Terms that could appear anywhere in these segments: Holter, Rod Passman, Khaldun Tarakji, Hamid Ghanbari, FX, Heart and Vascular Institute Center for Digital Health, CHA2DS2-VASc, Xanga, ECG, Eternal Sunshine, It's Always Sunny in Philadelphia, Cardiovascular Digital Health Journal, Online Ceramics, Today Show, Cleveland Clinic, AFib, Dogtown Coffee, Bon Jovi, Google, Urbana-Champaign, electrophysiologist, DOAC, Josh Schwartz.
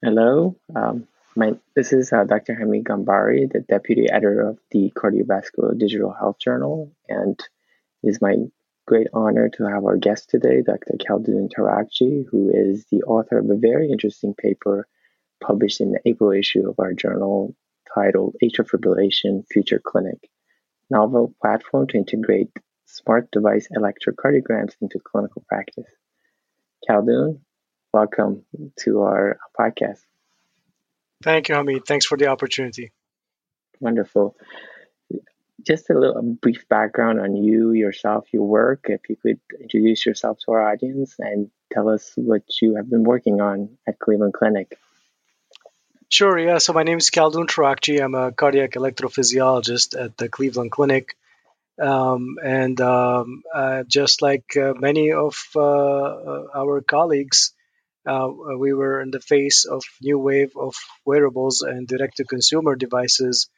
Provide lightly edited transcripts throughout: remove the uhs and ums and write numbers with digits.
Hello, this is Dr. Hamid Ghanbari, the Deputy Editor of the Cardiovascular Digital Health Journal, and it is my great honor to have our guest today, Dr. Khaldun Tarakji, who is the author of a very interesting paper published in the April issue of our journal titled Atrial Fibrillation Future Clinic, Novel Platform to Integrate Smart Device Electrocardiograms into Clinical Practice. Khaldun, welcome to our podcast. Thank you, Hamid. Thanks for the opportunity. Wonderful. Just a brief background on you, yourself, your work. If you could introduce yourself to our audience and tell us what you have been working on at Cleveland Clinic. Sure, yeah. So my name is Khaldun Tarakji. I'm a cardiac electrophysiologist at the Cleveland Clinic. Just like many of our colleagues, we were in the face of new wave of wearables and direct-to-consumer devices,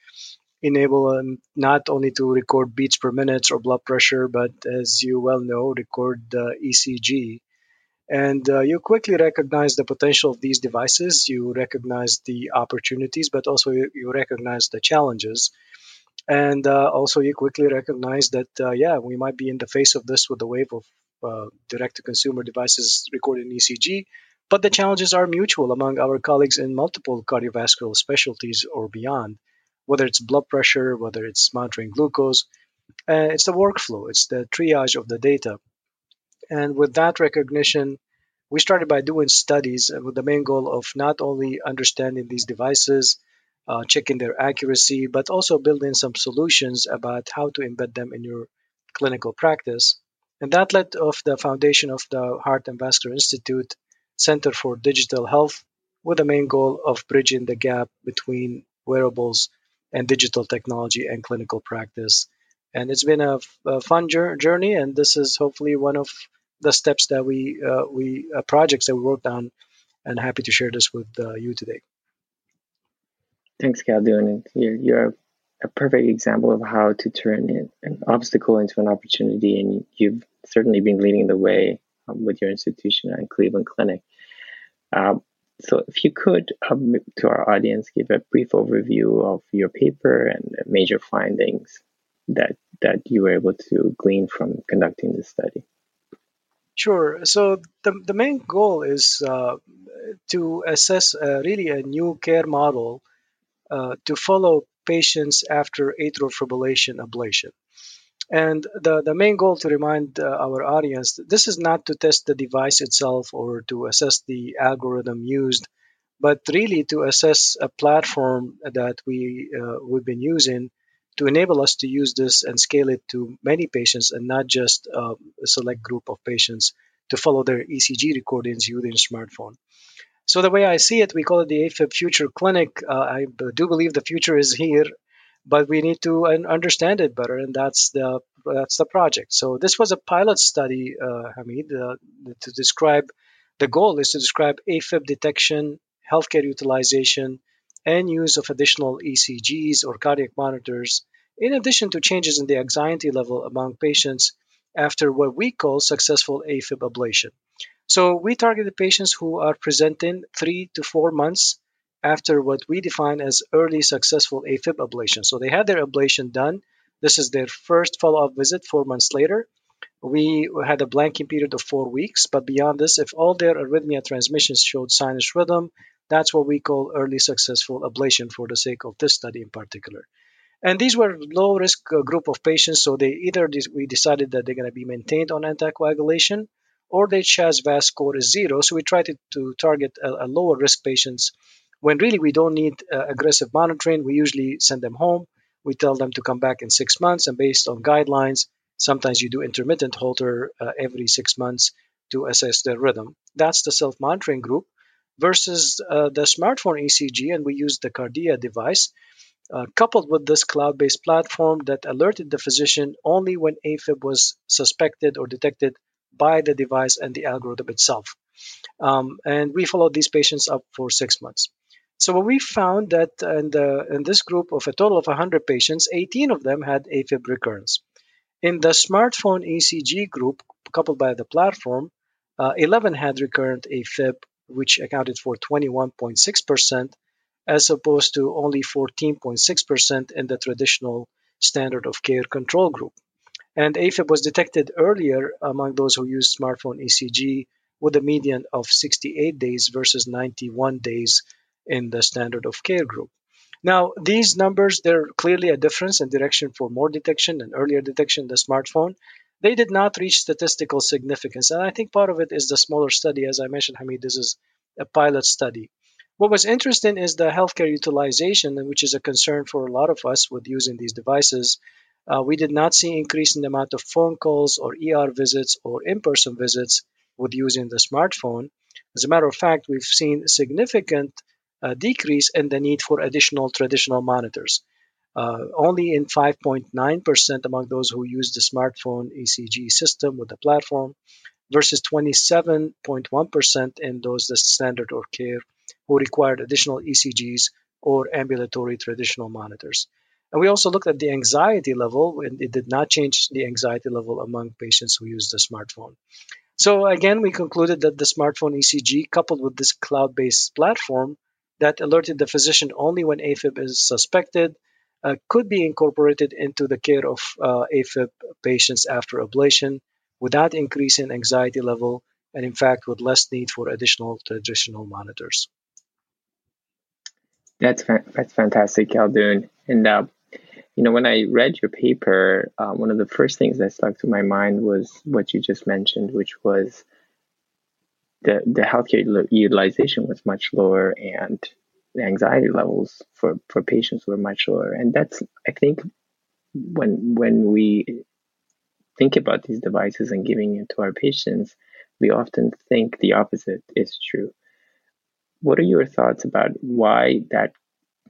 enable not only to record beats per minute or blood pressure, but as you well know, record ECG. And you quickly recognize the potential of these devices. You recognize the opportunities, but also you recognize the challenges. And also you quickly recognize that, we might be in the face of this with the wave of direct-to-consumer devices recording ECG. But the challenges are mutual among our colleagues in multiple cardiovascular specialties or beyond, whether it's blood pressure, whether it's monitoring glucose. It's the workflow. It's the triage of the data. And with that recognition, we started by doing studies with the main goal of not only understanding these devices, checking their accuracy, but also building some solutions about how to embed them in your clinical practice. And that led to the foundation of the Heart and Vascular Institute Center for Digital Health, with the main goal of bridging the gap between wearables and digital technology and clinical practice. And it's been a fun journey, and this is hopefully one of the steps that projects that we worked on, and happy to share this with you today. Thanks, Khaldun. You're a perfect example of how to turn an obstacle into an opportunity, and you've certainly been leading the way with your institution and Cleveland Clinic. So if you could, to our audience, give a brief overview of your paper and major findings that you were able to glean from conducting this study. Sure. So the main goal is to assess really a new care model to follow patients after atrial fibrillation ablation. And the main goal, to remind our audience, this is not to test the device itself or to assess the algorithm used, but really to assess a platform that we've been using to enable us to use this and scale it to many patients, and not just a select group of patients, to follow their ECG recordings using smartphone. So the way I see it, we call it the AFib Future Clinic. I do believe the future is here, but we need to understand it better, and that's the project. So this was a pilot study, Hamid, to describe. The goal is to describe AFib detection, healthcare utilization, and use of additional ECGs or cardiac monitors, in addition to changes in the anxiety level among patients after what we call successful AFib ablation. So we targeted patients who are presenting 3 to 4 months after what we define as early successful AFib ablation. So they had their ablation done. This is their first follow-up visit 4 months later. We had a blanking period of 4 weeks, but beyond this, if all their arrhythmia transmissions showed sinus rhythm, that's what we call early successful ablation for the sake of this study in particular. And these were low-risk group of patients, so we decided that they're going to be maintained on anticoagulation, or their CHA2DS2-VASc score is 0, so we tried to target a lower-risk patients when really we don't need aggressive monitoring. We usually send them home. We tell them to come back in 6 months, and based on guidelines, sometimes you do intermittent Holter every 6 months to assess their rhythm. That's the self-monitoring group. Versus the smartphone ECG, and we used the Cardia device, coupled with this cloud-based platform that alerted the physician only when AFib was suspected or detected by the device and the algorithm itself. And we followed these patients up for 6 months. So what we found that in this group of a total of 100 patients, 18 of them had AFib recurrence. In the smartphone ECG group, coupled by the platform, 11 had recurrent AFib which accounted for 21.6%, as opposed to only 14.6% in the traditional standard of care control group. And AFib was detected earlier among those who used smartphone ECG, with a median of 68 days versus 91 days in the standard of care group. Now, these numbers, they're clearly a difference in direction for more detection and earlier detection in the smartphone. They did not reach statistical significance. And I think part of it is the smaller study. As I mentioned, Hamid, this is a pilot study. What was interesting is the healthcare utilization, which is a concern for a lot of us with using these devices. We did not see an increase in the amount of phone calls or ER visits or in-person visits with using the smartphone. As a matter of fact, we've seen significant decrease in the need for additional traditional monitors, only in 5.9% among those who use the smartphone ECG system with the platform, versus 27.1% in those that standard or care who required additional ECGs or ambulatory traditional monitors. And we also looked at the anxiety level, and it did not change the anxiety level among patients who use the smartphone. So again, we concluded that the smartphone ECG, coupled with this cloud-based platform that alerted the physician only when AFib is suspected, could be incorporated into the care of AFib patients after ablation without increasing anxiety level, and in fact, with less need for additional traditional monitors. That's fantastic, Khaldun. And when I read your paper, one of the first things that stuck to my mind was what you just mentioned, which was the healthcare utilization was much lower, and the anxiety levels for patients were much lower. And that's, I think, when we think about these devices and giving it to our patients, we often think the opposite is true. What are your thoughts about why that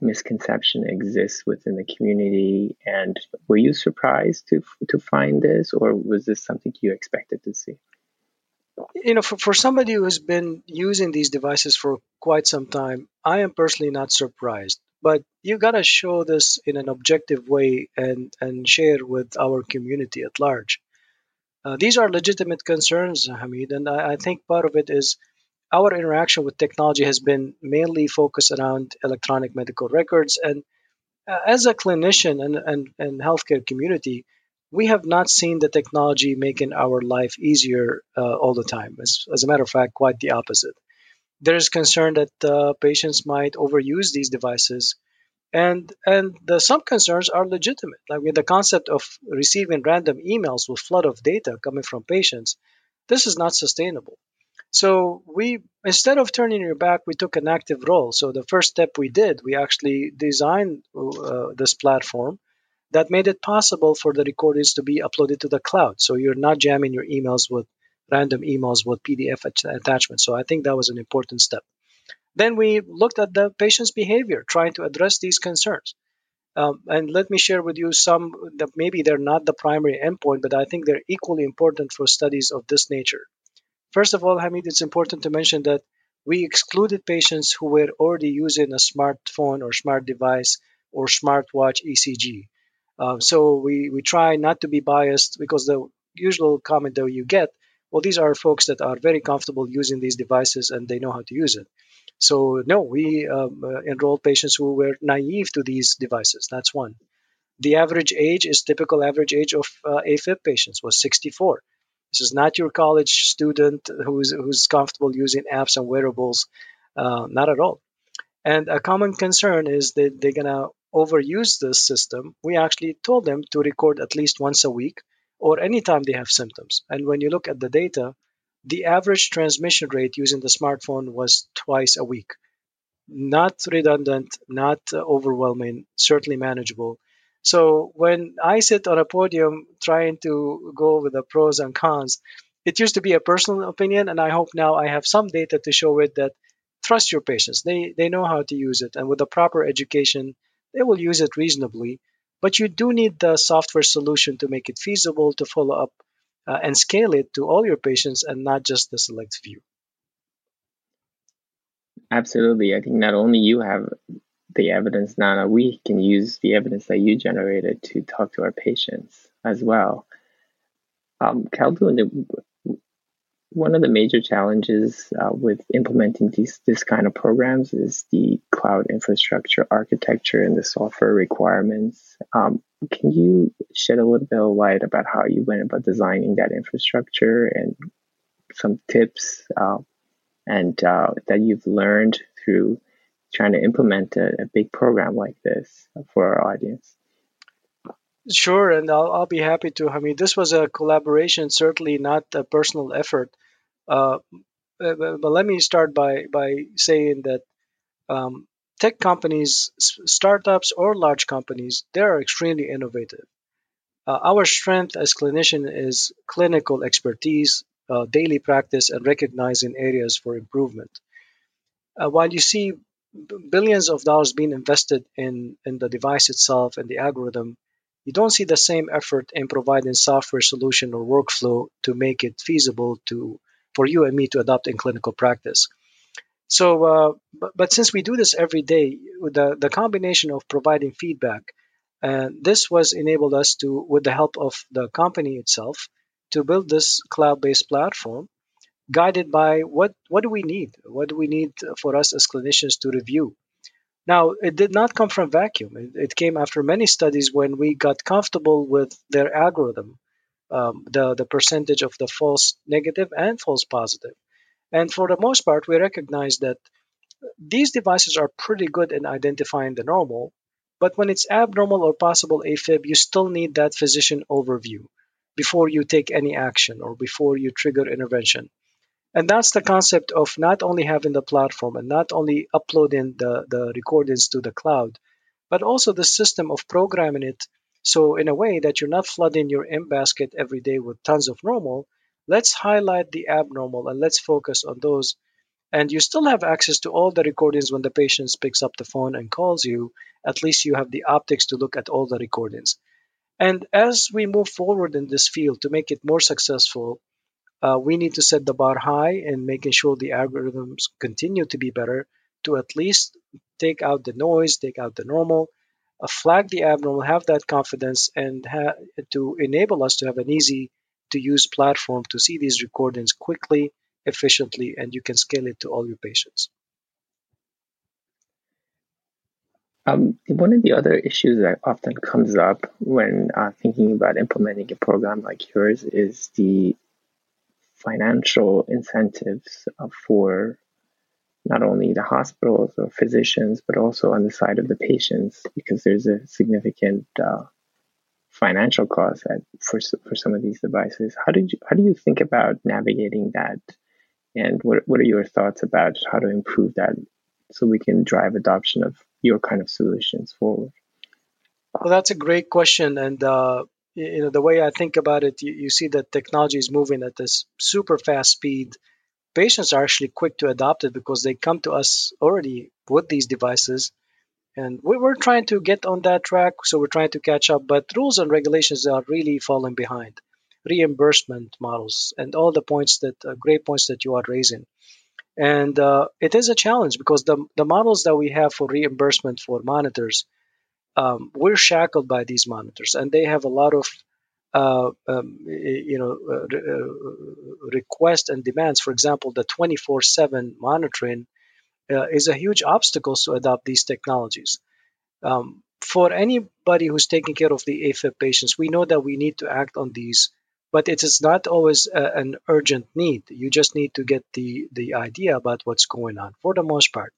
misconception exists within the community? And were you surprised to find this, or was this something you expected to see? You know, for somebody who has been using these devices for quite some time, I am personally not surprised. But you got to show this in an objective way and share with our community at large. These are legitimate concerns, Hamid, and I think part of it is our interaction with technology has been mainly focused around electronic medical records. And as a clinician and healthcare community, we have not seen the technology making our life easier all the time. As a matter of fact, quite the opposite. There is concern that patients might overuse these devices, and some concerns are legitimate. Like with the concept of receiving random emails with flood of data coming from patients, this is not sustainable. So instead of turning your back, we took an active role. So the first step we did, we actually designed this platform that made it possible for the recordings to be uploaded to the cloud. So you're not jamming your emails with random emails with PDF attachments. So I think that was an important step. Then we looked at the patient's behavior, trying to address these concerns. And let me share with you some that maybe they're not the primary endpoint, but I think they're equally important for studies of this nature. First of all, Hamid, it's important to mention that we excluded patients who were already using a smartphone or smart device or smartwatch ECG. So we try not to be biased, because the usual comment that you get, well, these are folks that are very comfortable using these devices and they know how to use it. So no, we enrolled patients who were naive to these devices. That's one. The average age is typical average age of AFib patients was 64. This is not your college student who's comfortable using apps and wearables, not at all. And a common concern is that they're going to overuse this system. We actually told them to record at least once a week or anytime they have symptoms. And when you look at the data, the average transmission rate using the smartphone was twice a week. Not redundant, not overwhelming, certainly manageable. So when I sit on a podium trying to go over the pros and cons, it used to be a personal opinion, and I hope now I have some data to show it that trust your patients. They know how to use it, and with the proper education, they will use it reasonably. But you do need the software solution to make it feasible to follow up and scale it to all your patients and not just the select few. Absolutely. I think not only you have the evidence now, that we can use the evidence that you generated to talk to our patients as well. Khaldun, One of the major challenges with implementing this kind of programs is the cloud infrastructure architecture and the software requirements. Can you shed a little bit of light about how you went about designing that infrastructure and some tips and that you've learned through trying to implement a big program like this for our audience? Sure, and I'll be happy to. I mean, this was a collaboration, certainly not a personal effort. But let me start by saying that tech companies, startups or large companies, they are extremely innovative. Our strength as clinicians is clinical expertise, daily practice, and recognizing areas for improvement. While you see billions of dollars being invested in the device itself and the algorithm, you don't see the same effort in providing software solution or workflow to make it feasible for you and me to adopt in clinical practice. So, but since we do this every day, the combination of providing feedback, this was enabled us to, with the help of the company itself, to build this cloud-based platform, guided by what do we need? What do we need for us as clinicians to review? Now, it did not come from vacuum. It came after many studies when we got comfortable with their algorithm, the percentage of the false negative and false positive. And for the most part, we recognized that these devices are pretty good in identifying the normal, but when it's abnormal or possible AFib, you still need that physician overview before you take any action or before you trigger intervention. And that's the concept of not only having the platform and not only uploading the recordings to the cloud, but also the system of programming it. So in a way that you're not flooding your M-basket every day with tons of normal, let's highlight the abnormal and let's focus on those. And you still have access to all the recordings when the patient picks up the phone and calls you. At least you have the optics to look at all the recordings. And as we move forward in this field to make it more successful, we need to set the bar high and making sure the algorithms continue to be better to at least take out the noise, take out the normal, flag the abnormal, have that confidence, and to enable us to have an easy-to-use platform to see these recordings quickly, efficiently, and you can scale it to all your patients. One of the other issues that often comes up when thinking about implementing a program like yours is the financial incentives for not only the hospitals or physicians, but also on the side of the patients, because there's a significant financial cost for some of these devices. How do you think about navigating that, and what are your thoughts about how to improve that so we can drive adoption of your kind of solutions forward? Well, that's a great question, and the way I think about it, you see that technology is moving at this super fast speed. Patients are actually quick to adopt it because they come to us already with these devices. And we're trying to get on that track, so we're trying to catch up. But rules and regulations are really falling behind. Reimbursement models and all the points great points that you are raising. And it is a challenge because the models that we have for reimbursement for monitors, we're shackled by these monitors, and they have a lot of requests and demands. For example, the 24/7 monitoring is a huge obstacle to adopt these technologies. For anybody who's taking care of the AFib patients, we know that we need to act on these, but it is not always an urgent need. You just need to get the idea about what's going on for the most part.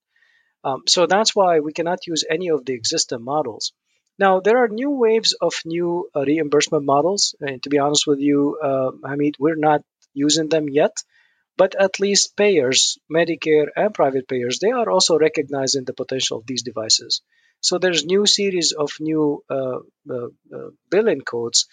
So that's why we cannot use any of the existing models. Now, there are new waves of new reimbursement models. And to be honest with you, Hamid, we're not using them yet. But at least payers, Medicare and private payers, they are also recognizing the potential of these devices. So there's new series of new billing codes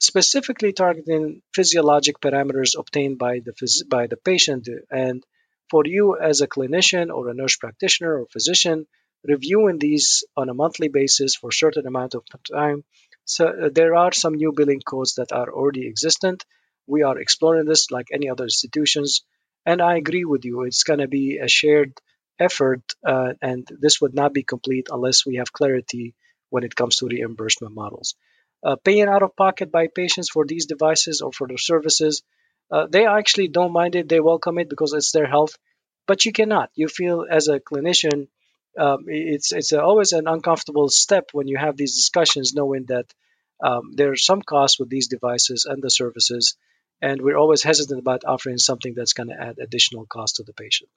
specifically targeting physiologic parameters obtained by the patient. And for you as a clinician or a nurse practitioner or physician, reviewing these on a monthly basis for a certain amount of time. So there are some new billing codes that are already existent. We are exploring this like any other institutions. And I agree with you. It's going to be a shared effort, and this would not be complete unless we have clarity when it comes to reimbursement models. Paying out of pocket by patients for these devices or for their services, They actually don't mind it. They welcome it because it's their health. But you cannot. You feel as a clinician, it's always an uncomfortable step when you have these discussions, knowing that there are some costs with these devices and the services, and we're always hesitant about offering something that's going to add additional cost to the patient.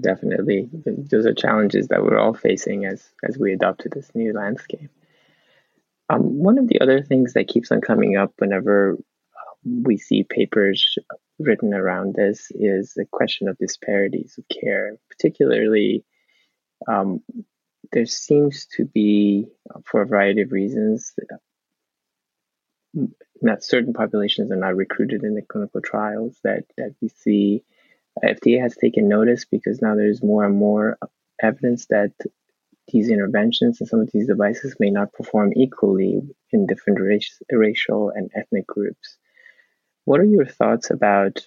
Definitely. Those are challenges that we're all facing as we adopt to this new landscape. One of the other things that keeps on coming up whenever we see papers written around this is the question of disparities of care. Particularly, there seems to be, for a variety of reasons, that certain populations are not recruited in the clinical trials that we see. FDA has taken notice because now there's more and more evidence that these interventions and some of these devices may not perform equally in different racial and ethnic groups. What are your thoughts about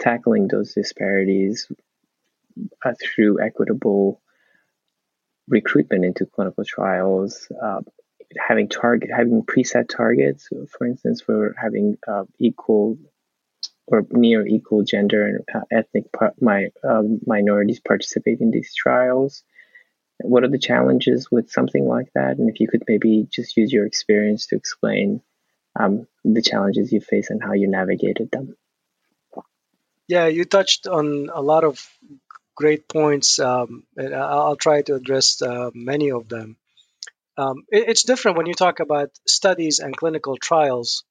tackling those disparities through equitable recruitment into clinical trials, having preset targets, for instance, for having equal or near equal gender and ethnic minorities participate in these trials? What are the challenges with something like that? And if you could maybe just use your experience to explain the challenges you face and how you navigated them. Yeah, you touched on a lot of great points, and I'll try to address many of them. It's different when you talk about studies and clinical trials.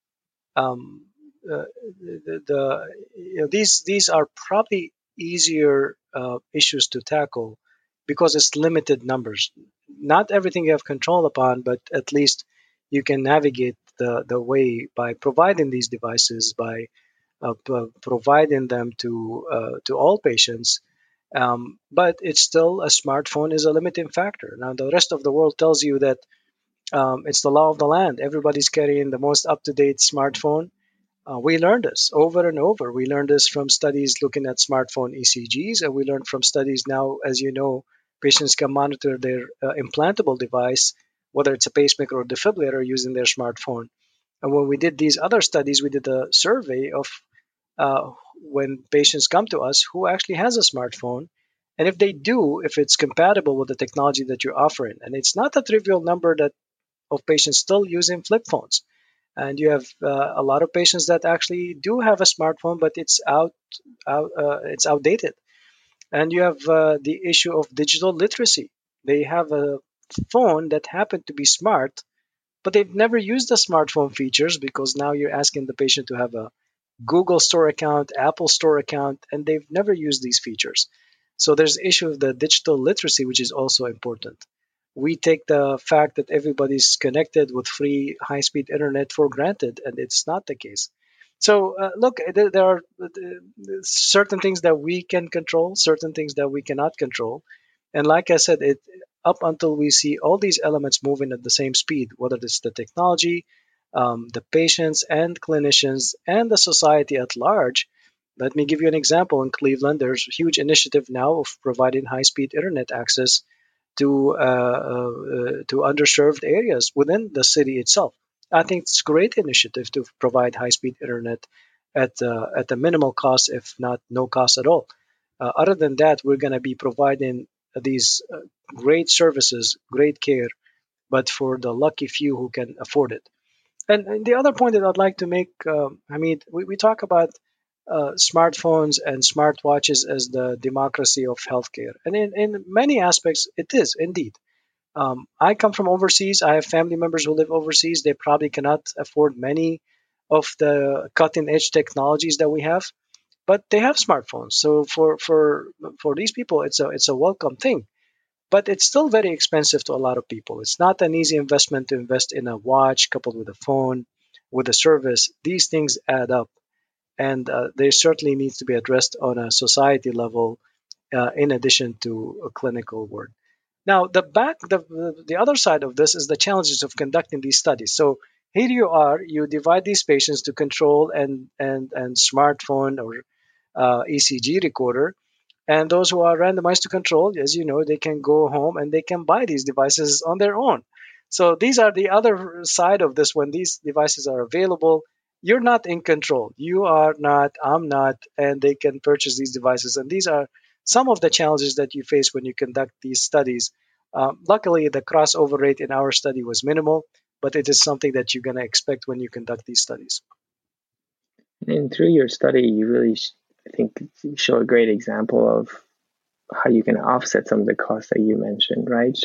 These are probably easier issues to tackle because it's limited numbers. Not everything you have control upon, but at least you can navigate the way by providing these devices, by providing them to all patients. But it's still, a smartphone is a limiting factor. Now, the rest of the world tells you that it's the law of the land. Everybody's carrying the most up-to-date smartphone. We learned this over and over. We learned this from studies looking at smartphone ECGs, and we learned from studies now, as you know, patients can monitor their implantable device, whether it's a pacemaker or defibrillator, using their smartphone. And when we did these other studies, we did a survey of when patients come to us who actually has a smartphone, and if they do, if it's compatible with the technology that you're offering. And it's not a trivial number of patients still using flip phones. And you have a lot of patients that actually do have a smartphone, but it's it's outdated. And you have the issue of digital literacy. They have a phone that happened to be smart, but they've never used the smartphone features because now you're asking the patient to have a Google Store account, Apple Store account, and they've never used these features. So there's the issue of the digital literacy, which is also important. We take the fact that everybody's connected with free high-speed internet for granted, and it's not the case. So look, there are certain things that we can control, certain things that we cannot control. And like I said, up until we see all these elements moving at the same speed, whether it's the technology, the patients and clinicians, and the society at large. Let me give you an example. In Cleveland, there's a huge initiative now of providing high-speed internet access to underserved areas within the city itself. I think it's a great initiative to provide high-speed internet at a minimal cost, if not no cost at all. Other than that, we're going to be providing these great services, great care, but for the lucky few who can afford it. And the other point that I'd like to make, Hamid, we talk about smartphones and smartwatches as the democracy of healthcare. And in many aspects, it is indeed. I come from overseas. I have family members who live overseas. They probably cannot afford many of the cutting-edge technologies that we have, but they have smartphones. So for these people, it's a welcome thing. But it's still very expensive to a lot of people. It's not an easy investment to invest in a watch coupled with a phone, with a service. These things add up, and they certainly need to be addressed on a society level in addition to a clinical work. Now, the other side of this is the challenges of conducting these studies. So here you are, you divide these patients to control and smartphone or ECG recorder. And those who are randomized to control, as you know, they can go home and they can buy these devices on their own. So these are the other side of this. When these devices are available, you're not in control. You are not, I'm not, and they can purchase these devices. And these are some of the challenges that you face when you conduct these studies. Luckily, the crossover rate in our study was minimal, but it is something that you're going to expect when you conduct these studies. And through your study, you really, I think, show a great example of how you can offset some of the costs that you mentioned, right?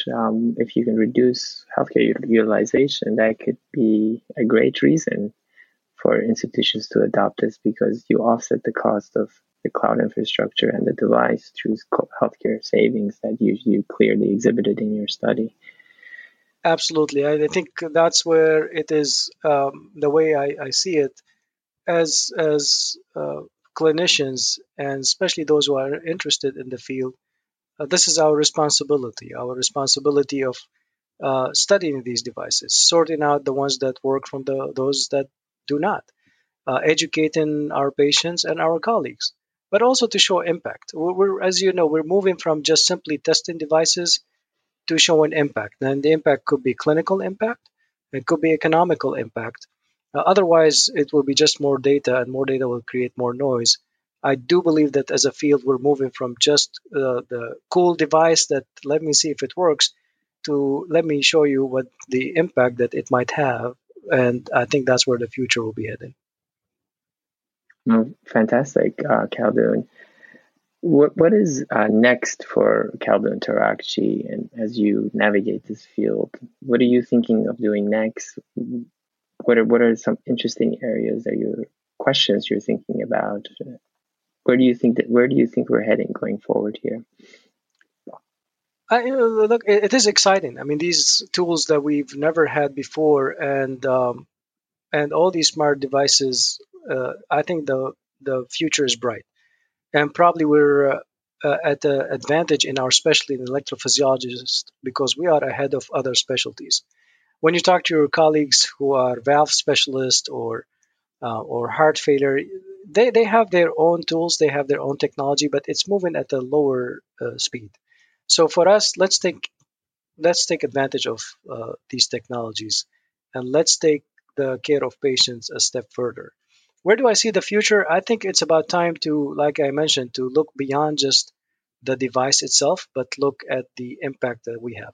If you can reduce healthcare utilization, that could be a great reason for institutions to adopt this, because you offset the cost of the cloud infrastructure and the device through healthcare savings that you clearly exhibited in your study. Absolutely. I think that's where it is, the way I see it, as clinicians, and especially those who are interested in the field, this is our responsibility of studying these devices, sorting out the ones that work from those that do not, educating our patients and our colleagues, but also to show impact. We're, as you know, we're moving from just simply testing devices to showing impact. And the impact could be clinical impact, it could be economical impact. Otherwise, it will be just more data, and more data will create more noise. I do believe that as a field, we're moving from just the cool device that let me see if it works to let me show you what the impact that it might have. And I think that's where the future will be headed. Fantastic, Khaldun. What is next for Khaldun Tarakji? And as you navigate this field, what are you thinking of doing next? What are some interesting areas that you're thinking about? Where do you think we're heading going forward here? Look, it is exciting. I mean, these tools that we've never had before, and all these smart devices. I think the future is bright, and probably we're at an advantage in our specialty in electrophysiologists because we are ahead of other specialties. When you talk to your colleagues who are valve specialists or heart failure, they have their own tools, they have their own technology, but it's moving at a lower speed. So for us, let's take advantage of these technologies, and let's take the care of patients a step further. Where do I see the future? I think it's about time to, like I mentioned, to look beyond just the device itself, but look at the impact that we have.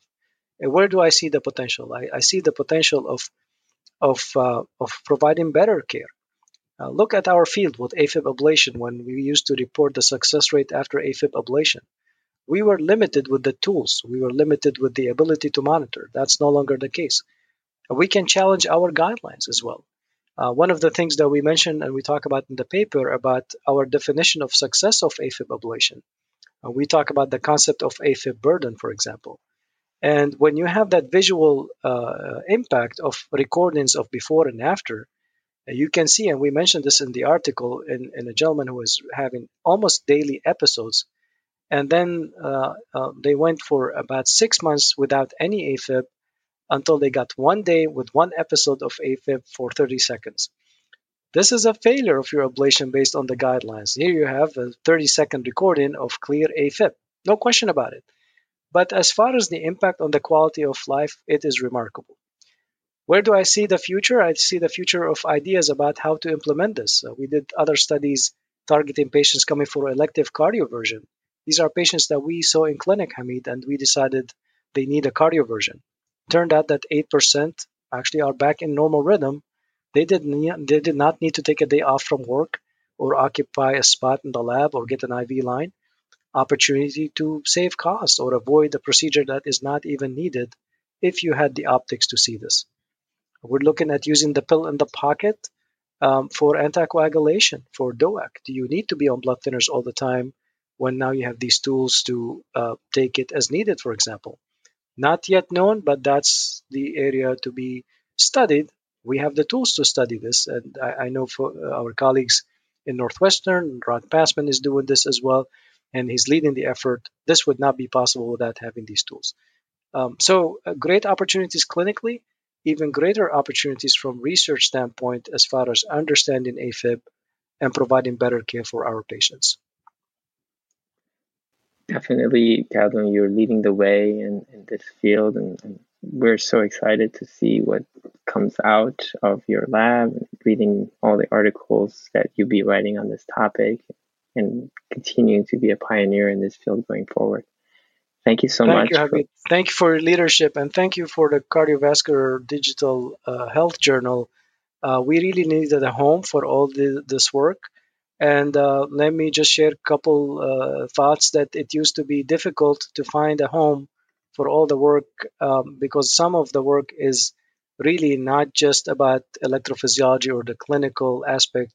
And where do I see the potential? I see the potential of providing better care. Look at our field with AFib ablation. When we used to report the success rate after AFib ablation, we were limited with the tools. We were limited with the ability to monitor. That's no longer the case. We can challenge our guidelines as well. One of the things that we mentioned and we talk about in the paper about our definition of success of AFib ablation. We talk about the concept of AFib burden, for example. And when you have that visual impact of recordings of before and after, you can see, and we mentioned this in the article, in a gentleman who was having almost daily episodes, and then they went for about 6 months without any AFib until they got one day with one episode of AFib for 30 seconds. This is a failure of your ablation based on the guidelines. Here you have a 30-second recording of clear AFib. No question about it. But as far as the impact on the quality of life, it is remarkable. Where do I see the future? I see the future of ideas about how to implement this. We did other studies targeting patients coming for elective cardioversion. These are patients that we saw in clinic, Hamid, and we decided they need a cardioversion. Turned out that 8% actually are back in normal rhythm. They did not need to take a day off from work or occupy a spot in the lab or get an IV line. Opportunity to save costs or avoid a procedure that is not even needed if you had the optics to see this. We're looking at using the pill in the pocket for anticoagulation, for DOAC. Do you need to be on blood thinners all the time when now you have these tools to take it as needed, for example? Not yet known, but that's the area to be studied. We have the tools to study this, and I know for our colleagues in Northwestern, Rod Passman is doing this as well, and he's leading the effort. This would not be possible without having these tools. So great opportunities clinically, even greater opportunities from research standpoint as far as understanding AFib and providing better care for our patients. Definitely, Khaldun, you're leading the way in this field, and we're so excited to see what comes out of your lab, reading all the articles that you'll be writing on this topic, and continuing to be a pioneer in this field going forward. Thank you so much. Thank you for your leadership, and thank you for the Cardiovascular Digital Health Journal. We really needed a home for all this work. And let me just share a couple thoughts that it used to be difficult to find a home for all the work because some of the work is really not just about electrophysiology or the clinical aspect,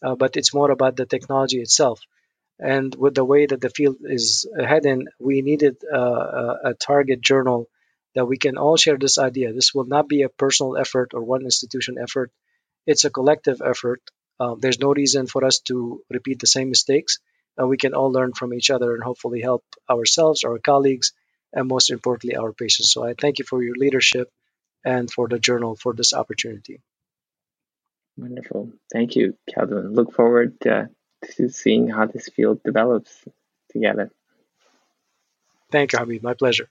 but it's more about the technology itself. And with the way that the field is heading, we needed a target journal that we can all share this idea. This will not be a personal effort or one institution effort. It's a collective effort. There's no reason for us to repeat the same mistakes, and we can all learn from each other and hopefully help ourselves, our colleagues, and most importantly, our patients. So I thank you for your leadership and for the journal for this opportunity. Wonderful. Thank you, Khaldun. Look forward to seeing how this field develops together. Thank you, Hamid. My pleasure.